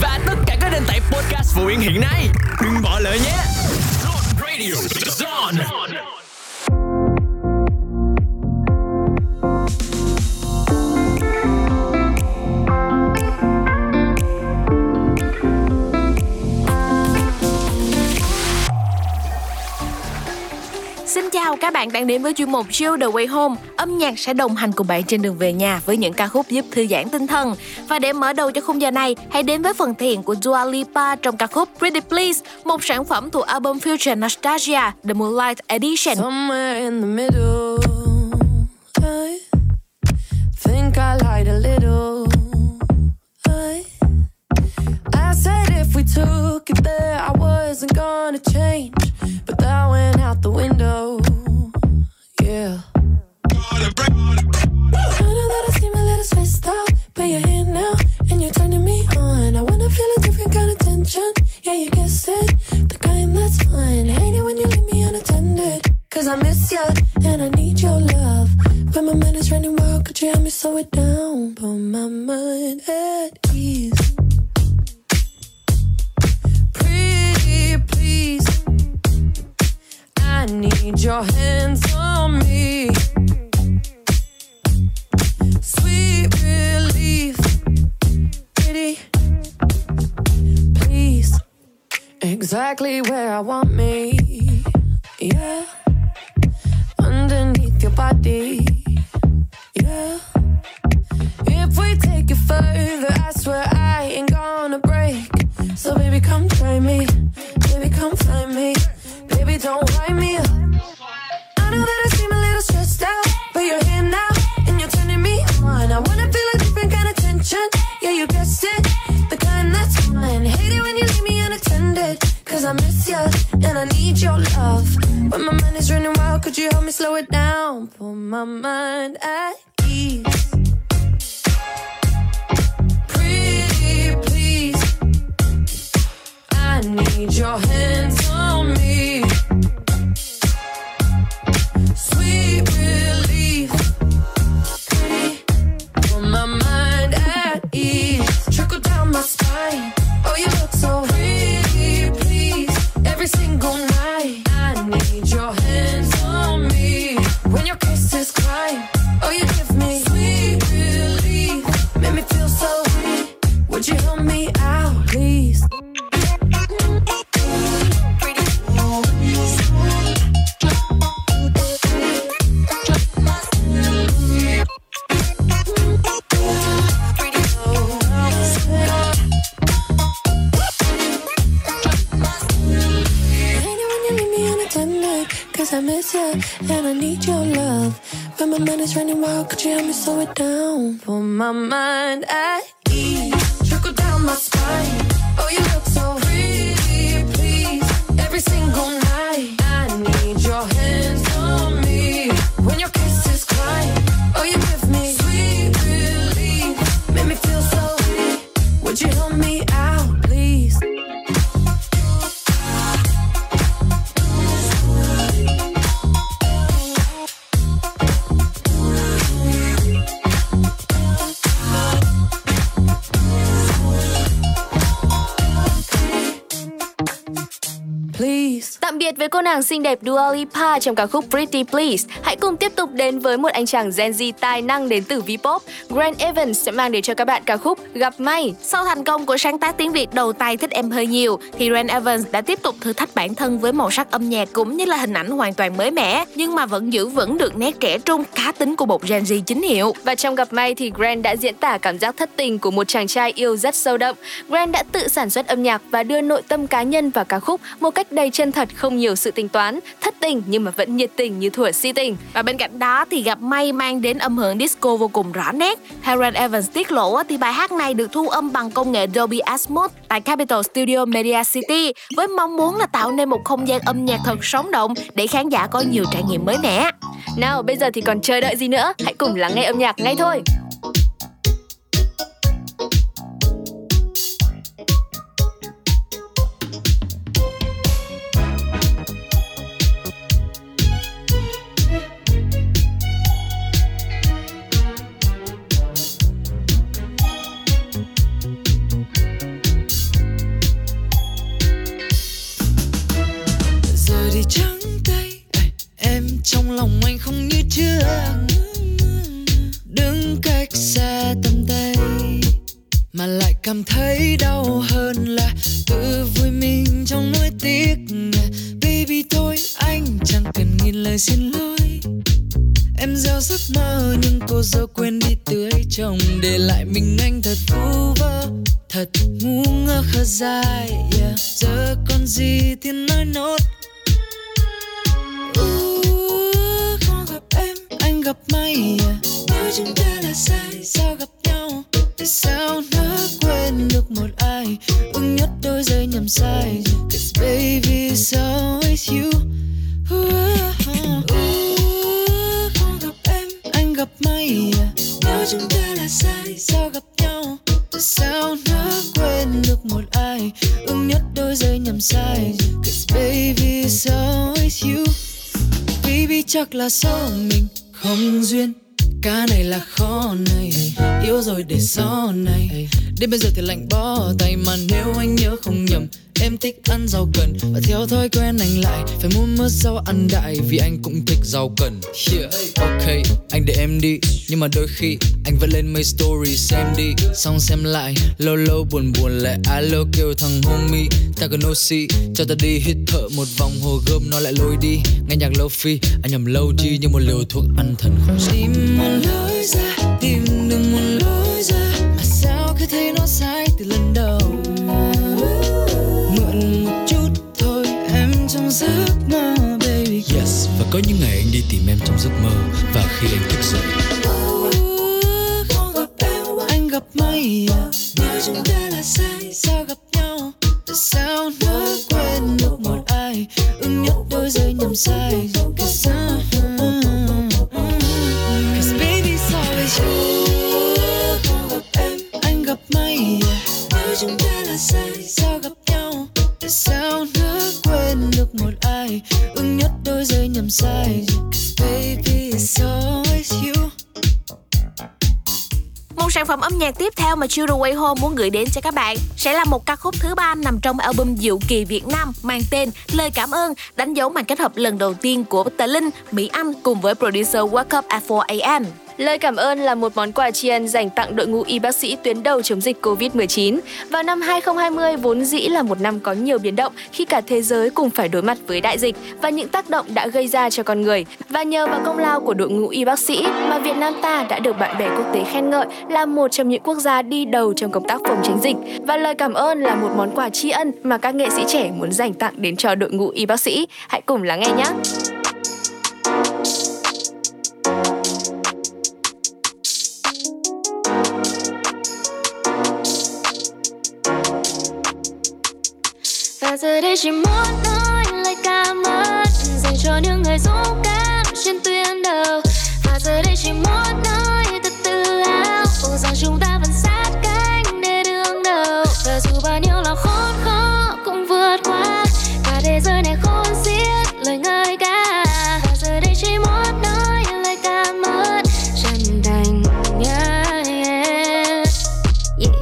và tất cả các nền tảng podcast phổ biến hiện nay. Đừng bỏ lỡ nhé. Zone Radio, Zone. Xin chào các bạn đang đến với chuyên mục Chill The Way Home. Âm nhạc sẽ đồng hành cùng bạn trên đường về nhà với những ca khúc giúp thư giãn tinh thần. Và để mở đầu cho khung giờ này, hãy đến với phần thể hiện của Dua Lipa trong ca khúc Pretty Please, một sản phẩm thuộc album Future Nostalgia, The Moonlight Edition. Somewhere in the middle, I think I lied a little. I, I said if we took it there, I wasn't gonna change, but that went out the window. Yeah. None of that I see my little spaced out, but you're here now and you're turning me on. I wanna feel a different kind of tension. Yeah, you guessed it, the kind that's fun. Hate it when you leave me unattended, 'cause I miss ya and I need your love. But my mind is running wild, could you help me slow it down? Put my mind at ease. Pretty please, I need your hands on me. exactly where I want me. Yeah. Underneath your body. Yeah. If we take it further, I swear I ain't gonna break. So baby, come try me. Baby, come find me. Baby, don't wind me up. I know that I seem a little stressed out, but you're here now, and you're turning me on. I wanna feel a different kind of tension. Yeah, you guessed it, the kind that's mine. Hate it when you leave me unattended, cause I miss you, and I need your love. But my mind is running wild, could you help me slow it down? Put my mind at ease. Pretty please, I need your hands on me. Sweet relief, pretty, put my mind at ease. Trickle down my spine, oh you look so pretty please. Every single night, I need your hands on me. When your kisses climb, oh you give me sweet relief. Make me feel so weak, would you help me out please? I miss you, and I need your love. When my mind is running wild, could you help me slow it down? Put my mind at ease. Trickle down my spine. Oh, you look so pretty, please. Every single night, I need your hands on me. When your kisses cry, oh, you give me sweet relief. Make me feel so weak. Would you help me out, please? Please. Tạm biệt với cô nàng xinh đẹp Dua Lipa trong ca khúc Pretty Please. Hãy cùng tiếp tục đến với một anh chàng Gen Z tài năng đến từ V-pop. Grand Evans sẽ mang đến cho các bạn ca khúc Gặp May. Sau thành công của sáng tác tiếng Việt đầu tay thích em hơi nhiều, thì Grand Evans đã tiếp tục thử thách bản thân với màu sắc âm nhạc cũng như là hình ảnh hoàn toàn mới mẻ, nhưng mà vẫn giữ vững được nét trẻ trung cá tính của một Gen Z chính hiệu. Và trong Gặp May thì Grand đã diễn tả cảm giác thất tình của một chàng trai yêu rất sâu đậm. Grand đã tự sản xuất âm nhạc và đưa nội tâm cá nhân vào ca khúc một cách đầy chân thật, không nhiều sự tính toán, thất tình nhưng mà vẫn nhiệt tình như thuở si tình. Và bên cạnh đó thì Gặp May mang đến âm hưởng disco vô cùng rõ nét. Harold Evans tiết lộ thì bài hát này được thu âm bằng công nghệ Dolby Atmos tại Capitol Studio Media City với mong muốn là tạo nên một không gian âm nhạc thật sống động để khán giả có nhiều trải nghiệm mới mẻ. Nào bây giờ thì còn chờ đợi gì nữa, hãy cùng lắng nghe âm nhạc ngay thôi. Cảm thấy đau hơn là tự vui mình trong nỗi tiếc nhà. Baby thôi anh chẳng cần nghìn lời xin lỗi. Em gieo giấc mơ nhưng cô dâu quên đi tưới trồng, để lại mình anh thật vu vơ, thật ngu ngơ khờ dại. Yeah. Giờ còn gì thì nói nốt. Ước mong gặp em, anh gặp may. Yeah. Nếu chúng ta là sai, sao gặp nhau? Tại sao nỡ quên được một ai? Ước nhất đôi giây nhầm sai. Cause baby it's always you. Ước không gặp em, anh gặp may. Nếu chúng ta là sai, sao gặp nhau? Tại sao nỡ quên được một ai? Ước nhất đôi giây nhầm sai. Cause baby it's always you. Baby chắc là do mình không duyên, cá này là khó này, yêu rồi để sau này. Đến bây giờ thì lạnh bó tay, mà nếu anh nhớ không nhầm, Em thích ăn rau cần và theo thói quen anh lại phải mua mớ rau ăn đại vì anh cũng thích rau cần. Yeah, ok, anh để em đi, nhưng mà đôi khi anh vẫn lên mấy story xem đi, xong xem lại, lâu lâu buồn buồn lại alo kêu thằng homie, ta cần oxy, cho ta đi hít thở một vòng hồ gươm nó lại lôi đi, nghe nhạc lo-fi, anh nhầm lâu chi như một liều thuốc ăn thần không sao. Tìm một lối ra, tìm được một lối ra, mà sao cứ thấy nó sai từ lần đầu. Mượn một chút thôi, em trong giấc mơ, baby. Yes, và có những ngày anh đi tìm em trong giấc mơ, và khi anh thức dậy. Mày à, nếu chúng ta là sai sao gặp nhau? Tại sao nó quên được một ai? Ưng nhất đôi giây nhầm sai. Tại sao? Cause baby so with you. Không gặp em, anh gặp mày à, nếu chúng ta là sai sao gặp nhau? Tại sao nó quên được một ai? Ưng nhất đôi giây nhầm sai. Cause baby so with you. Một sản phẩm âm nhạc tiếp theo mà The Way Home muốn gửi đến cho các bạn sẽ là một ca khúc thứ ba nằm trong album Diệu Kỳ Việt Nam mang tên Lời Cảm Ơn, đánh dấu màn kết hợp lần đầu tiên của Tà Linh, Mỹ Anh cùng với producer Wake Up at four a.m. Lời Cảm Ơn là một món quà tri ân dành tặng đội ngũ y bác sĩ tuyến đầu chống dịch covid mười chín. Vào năm hai không hai không vốn dĩ là một năm có nhiều biến động khi cả thế giới cùng phải đối mặt với đại dịch và những tác động đã gây ra cho con người. Và nhờ vào công lao của đội ngũ y bác sĩ mà Việt Nam ta đã được bạn bè quốc tế khen ngợi là một trong những quốc gia đi đầu trong công tác phòng chống dịch. Và Lời Cảm Ơn là một món quà tri ân mà các nghệ sĩ trẻ muốn dành tặng đến cho đội ngũ y bác sĩ. Hãy cùng lắng nghe nhé! Giờ đây chỉ muốn nói lời cảm ơn dành cho những người dũng cảm trên tuyến đầu. Và giờ đây chỉ muốn nói thật tự hào rằng chúng ta vẫn sát cánh để đương đầu. Và dù bao nhiêu là khốn khó cũng vượt qua, cả thế giới này khôn xiết lời ngợi ca. Và giờ đây chỉ muốn nói lời cảm ơn chân thành yeah, yeah. Yeah.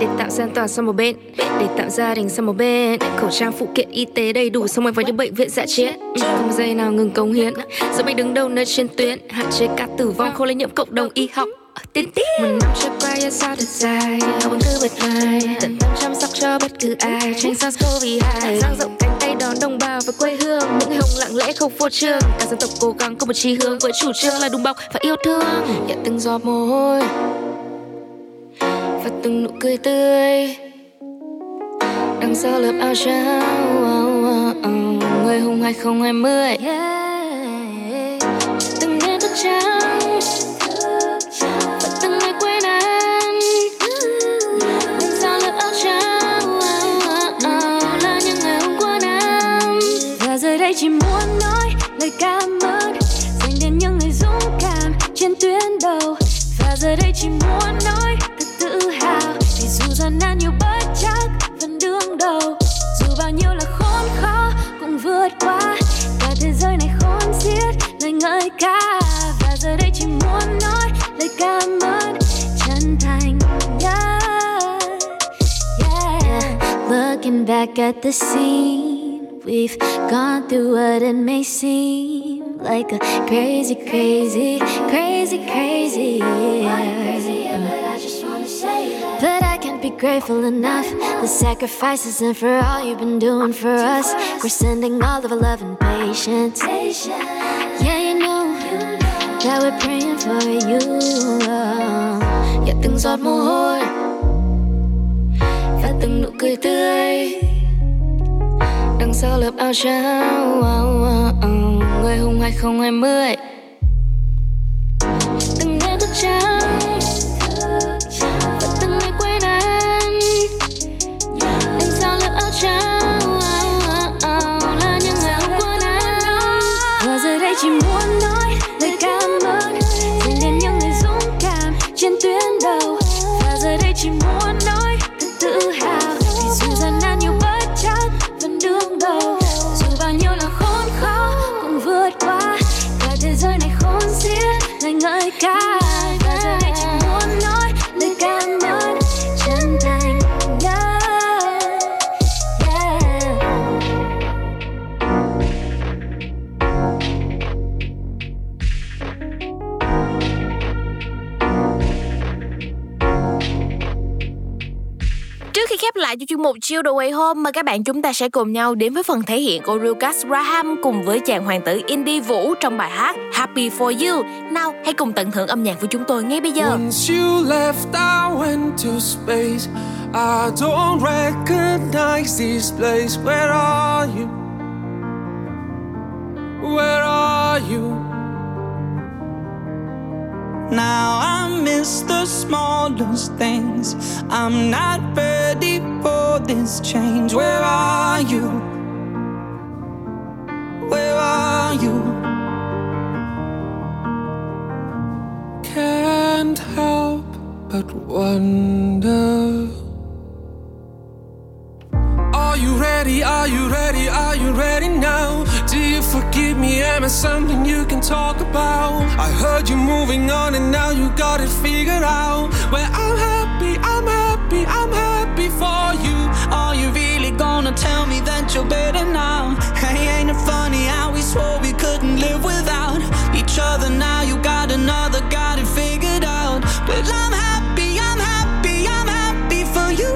Để tạo gian toàn sang một bên, để tạo gia đình sang một bên, khẩu trang phụ kiện y tế đầy đủ xong rồi vào những bệnh viện dã chiến, không giây nào ngừng cống hiến, rồi mình đứng đầu nơi trên tuyến, hạn chế ca tử vong, không lây nhiễm cộng đồng y học. Tiến tiến một năm trôi qua ra sao thật dài, không cứ bật vai, tận tâm chăm sóc cho bất cứ ai, tránh SARS-xê o vê hai, dang rộng cánh tay đón đồng bào về quê hương, những ngày hồng lặng lẽ không phô trương, cả dân tộc cố gắng có một chí hướng với chủ trương là đùm bọc và yêu thương, nhận từng giọt mồ hôi và từng nụ cười tươi. Đằng sau lớp áo trắng người hùng hai không hai không yeah. Từng nét thức trắng và từng lời quên anh. Đằng sau lớp áo trắng là những ngày hôm qua năm. Và giờ đây chỉ muốn nói lời cảm ơn dành đến những người dũng cảm trên tuyến đầu. Và giờ đây chỉ muốn nói thật tự hào vì dù gian nan nhiều bất chắc vẫn đương đầu, dù bao nhiêu là khốn khó cũng vượt qua, cả thế giới này khôn xiết lời ngợi ca. Và giờ đây chỉ muốn nói lời cảm ơn chân thành yeah, yeah. Looking back at the scene we've gone through, what it may seem like a crazy crazy crazy crazy yeah. But I can't be grateful enough. The sacrifices and for all you've been doing for us. We're sending all of our love and patience. Yeah, you know that we're praying for you. Và từng giọt mồ hôi và từng nụ cười tươi. Đằng sau lớp áo trắng người hùng hai không hai không. Từng nét thức trắng lại cho chuyên mục Chill The Way Home mà các bạn chúng ta sẽ cùng nhau đến với phần thể hiện của Lucas Graham cùng với chàng hoàng tử indie Vũ trong bài hát Happy For You. Nào, hãy cùng tận hưởng âm nhạc của chúng tôi ngay bây giờ. Once you left, I went to space. I don't recognize this place. Where are you? Where are you? Now I miss the smallest things. I'm not ready for this change. Where are you? Where are you? Can't help but wonder. Are you ready? Are you ready? Are you ready now? Do you forgive me? Am I something you can talk about? I heard you moving on and now you got it figured out. Well, I'm happy, I'm happy, I'm happy for you. Are you really gonna tell me that you're better now? Hey, ain't it funny how we swore we couldn't live without each other? Now you got another, got it figured out. Well, I'm happy, I'm happy, I'm happy for you.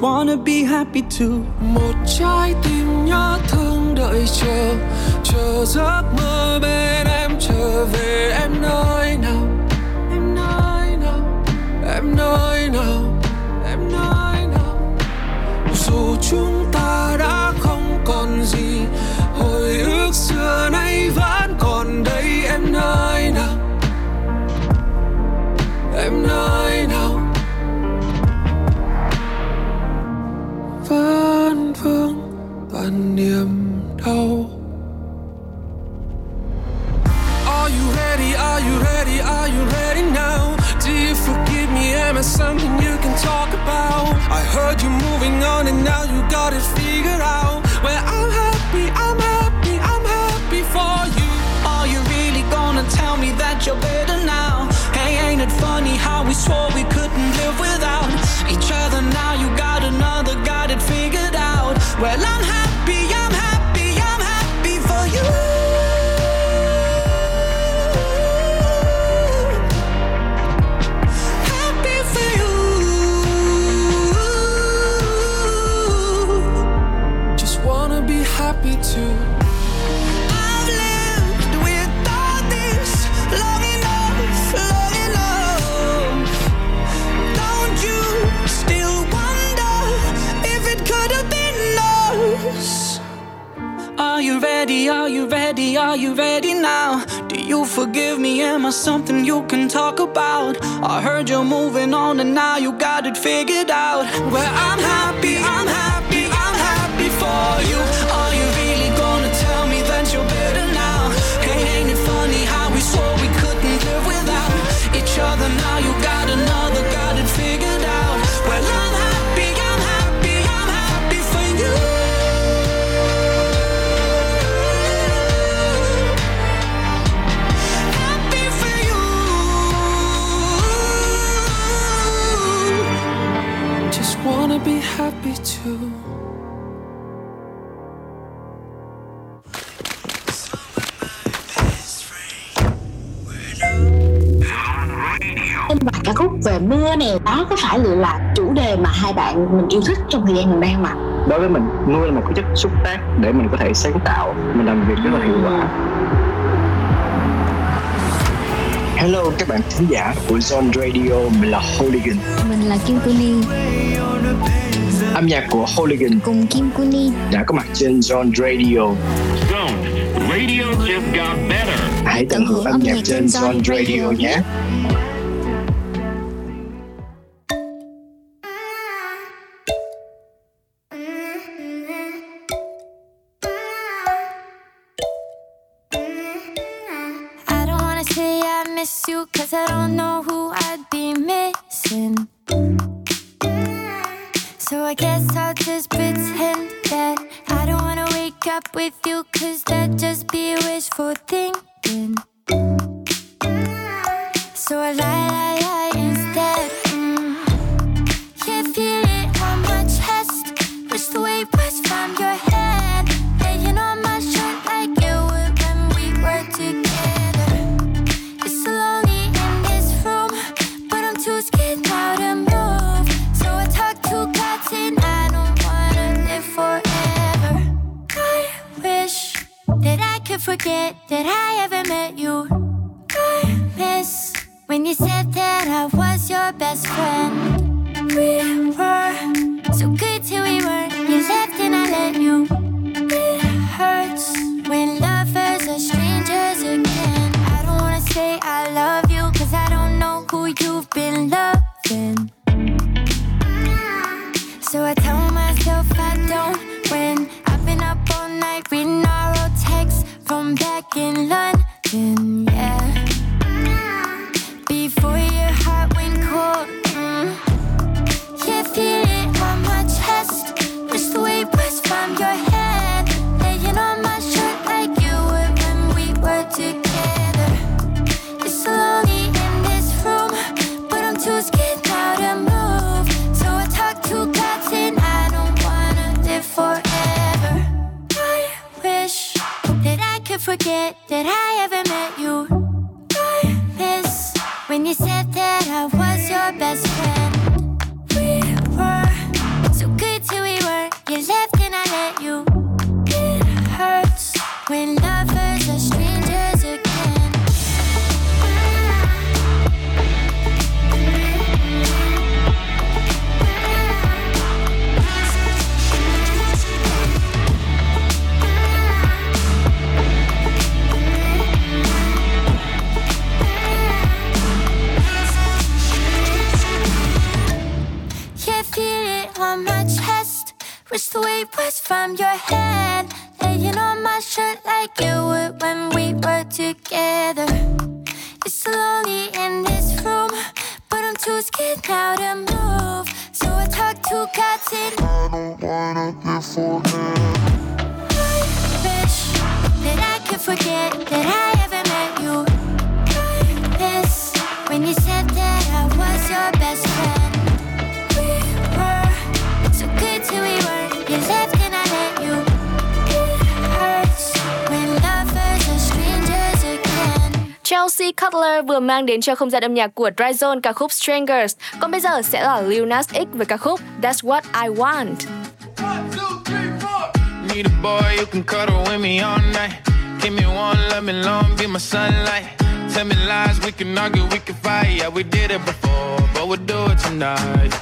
Wanna be happy too. Một trái tim nhớ thương đợi chờ, chờ giấc mơ bên em trở về. Em nơi nào? Em nơi nào? Em nơi nào? Em nơi nào? Dù chúng ta đã không còn gì, hồi ức xưa nay vẫn còn đây. Em nơi nào? Em nơi nào? Vẫn vương toàn niềm đau. Are you ready? Are you ready? Are you ready now? Do you forgive me? Am I something you can talk about? I heard you moving on and now you got it figured out. Well, I'm happy, I'm happy, I'm happy for you. Are you really gonna tell me that you're better now? Hey, ain't it funny how we swore we couldn't live without each other? Now you got another, got it figured out. Well, I'm happy, I'm happy, I'm happy for you. Happy for you. Just wanna be happy too. Are you ready? Are you ready? Are you ready now? Do you forgive me? Am I something you can talk about? I heard you're moving on and now you got it figured out. Well, I'm happy, I'm happy, I'm happy for you. Are you really gonna tell me that you're better now? Hey, ain't it funny how we swore we couldn't live without each other? Now you got another, got it figured out. Well, I'm happy, I'm happy, I'm happy for you. Wanna be happy too. Em bật ca khúc về mưa này, đó có phải là chủ đề mà hai bạn mình yêu thích trong thời gian gần đây không ạ? Đối với mình, mưa là một cái chất xúc tác để mình có thể sáng tạo, mình làm việc rất là hiệu quả. Hello các bạn khán giả của Zone Radio, mình là Hooligan. Mình là Kim Kuni. Âm nhạc của Hooligan cùng Kim Kuni đã có mặt trên Zone Radio. Zone Radio just got better. Hãy tận hưởng âm nhạc trên Zone Radio nhé. Cause I don't know who I'd be missing, so I guess I'll just pretend that I don't wanna wake up with you, cause that'd just be wishful thinking. So I lie, lie, lie instead. Mm. Can't feel it on my chest. Wish the weight was from your head. forget that I ever met you. I miss when you said that I was your best friend. We were so good till we weren't. You left and I let you. It hurts when lovers are strangers again. I don't wanna say I love you, cause I don't know who you've been loving. So I tell myself I don't when I've been up all night reading our old texts from back in London, yeah. Before your heart went cold, mm. Can't feel it on my chest. Wish the weight was from your head, laying on my shirt like you were when we were together. It's so lonely in this room, but I'm too scared now to move. So I talk to God and I don't wanna live forever. I wish that I could forget that I ever met you. When you said that I was your best friend. We were so good till we weren't. You left and I let you. It hurts when lovers are strangers again. On my chest, wish the weight was from your head, laying on my shirt like you would when we were together. It's so lonely in this room, but I'm too scared now to move. So I talk to God and I don't wanna live forever. I wish that I could forget that I ever met you. I miss when you said that I was your best friend. Good till we were, you left and I let you. It hurts when lovers are strangers again. Chelsea Cutler vừa mang đến cho không gian âm nhạc của Dry Zone ca khúc Strangers. Còn bây giờ sẽ là Lil Nas X với ca khúc That's What I Want. one, two, three, four Need a boy you can cuddle with me all night. Give me one, let me long, be my sunlight. Tell me lies, we can argue, we can fight. Yeah, we did it before, but we'll do it tonight.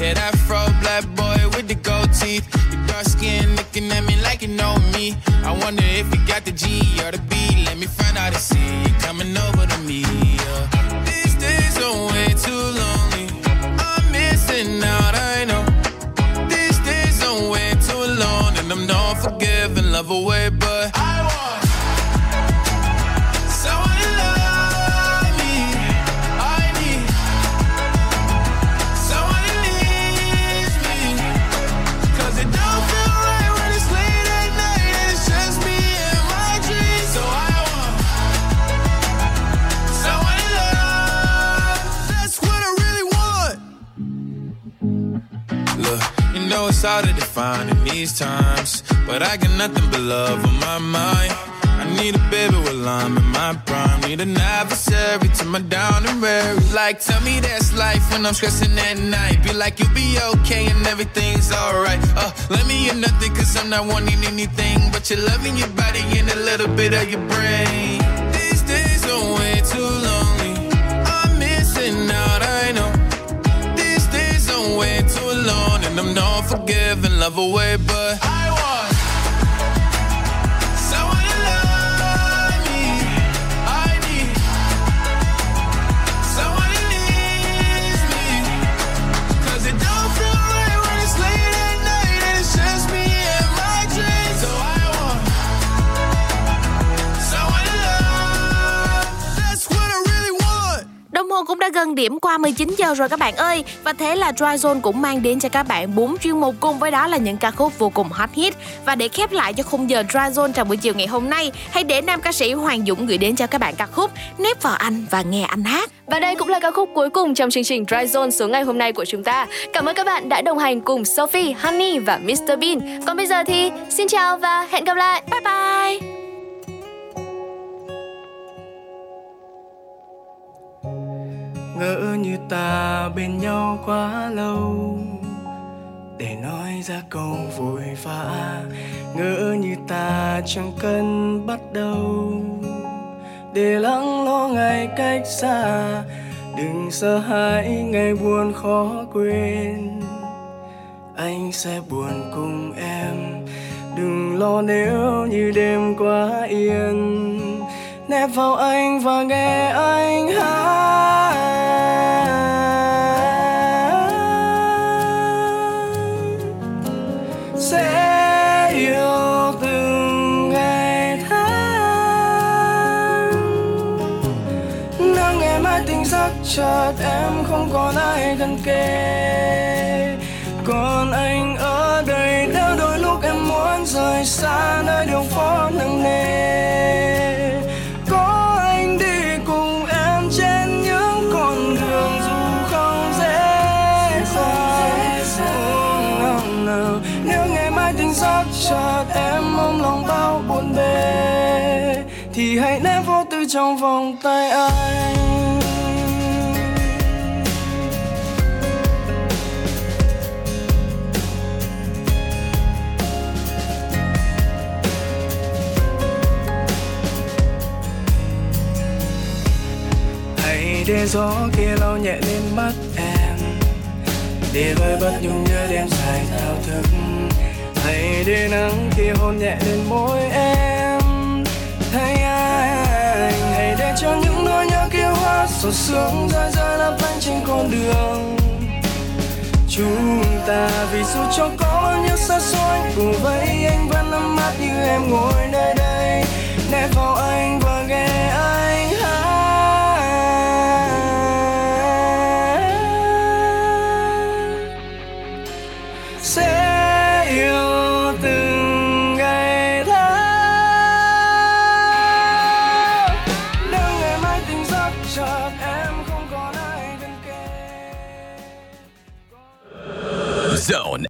Yeah, that fro black boy with the gold teeth. The dark skin looking at me like you know me. I wonder if you got the G or the B. Let me find out and see you coming over to me. Yeah. These days are way too lonely. I'm missing out, I know. These days are way too long. And I'm not forgiving, love away, but I want someone to love. Know it's hard to define in these times, but I got nothing but love on my mind. I need a baby while I'm in my prime. Need an adversary to my down and weary. Like, tell me that's life when I'm stressing at night. Be like, you'll be okay and everything's alright. Uh, let me in nothing cause I'm not wanting anything. But you're loving your body and a little bit of your brain. These days are way too lonely. I'm missing out, I know. Way too long, and I'm not forgiving, love away, but I want someone to love me. I need someone who needs me, cause it don't feel right when it's late at night, and it's just me and my dreams. So I want someone to love, that's what I really want. Đồng hồ cũng đã gần điểm qua mười chín giờ rồi các bạn ơi. Và thế là Dry Zone cũng mang đến cho các bạn bốn chuyên mục, cùng với đó là những ca khúc vô cùng hot hit. Và để khép lại cho khung giờ Dry Zone trong buổi chiều ngày hôm nay, hãy để nam ca sĩ Hoàng Dũng gửi đến cho các bạn ca khúc Nép vào anh và nghe anh hát. Và đây cũng là ca khúc cuối cùng trong chương trình Dry Zone số ngày hôm nay của chúng ta. Cảm ơn các bạn đã đồng hành cùng Sophie, Honey và mít tơ Bean. Còn bây giờ thì xin chào và hẹn gặp lại. Bye bye. Ngỡ như ta bên nhau quá lâu, để nói ra câu vội vã, ngỡ như ta chẳng cần bắt đầu, để lắng lo ngày cách xa, đừng sợ hãi ngày buồn khó quên. Anh sẽ buồn cùng em, đừng lo nếu như đêm quá yên, nép vào anh và nghe anh hát. Sẽ yêu từng ngày tháng, nắng ngày mai tỉnh giấc chợt em không còn ai gần kề, còn anh ở đây nếu đôi lúc em muốn rời xa nơi đường phố nặng nề. Chợt em ôm lòng bao buồn bề, thì hãy nép vô tư trong vòng tay anh. Hãy để gió kia lau nhẹ lên mắt em, để vơi bớt nhung nhớ đêm dài thao thức. Hãy để nắng kia hôn nhẹ lên môi em, thay anh. Hãy để cho những nỗi nhớ kia hóa sầu sương rơi rơi lấp lánh trên con đường chúng ta, vì dù cho có những xa xôi cùng với anh vẫn nắm mắt như em ngồi nơi đây, nép vào anh và nghe anh hát. Sẽ Zone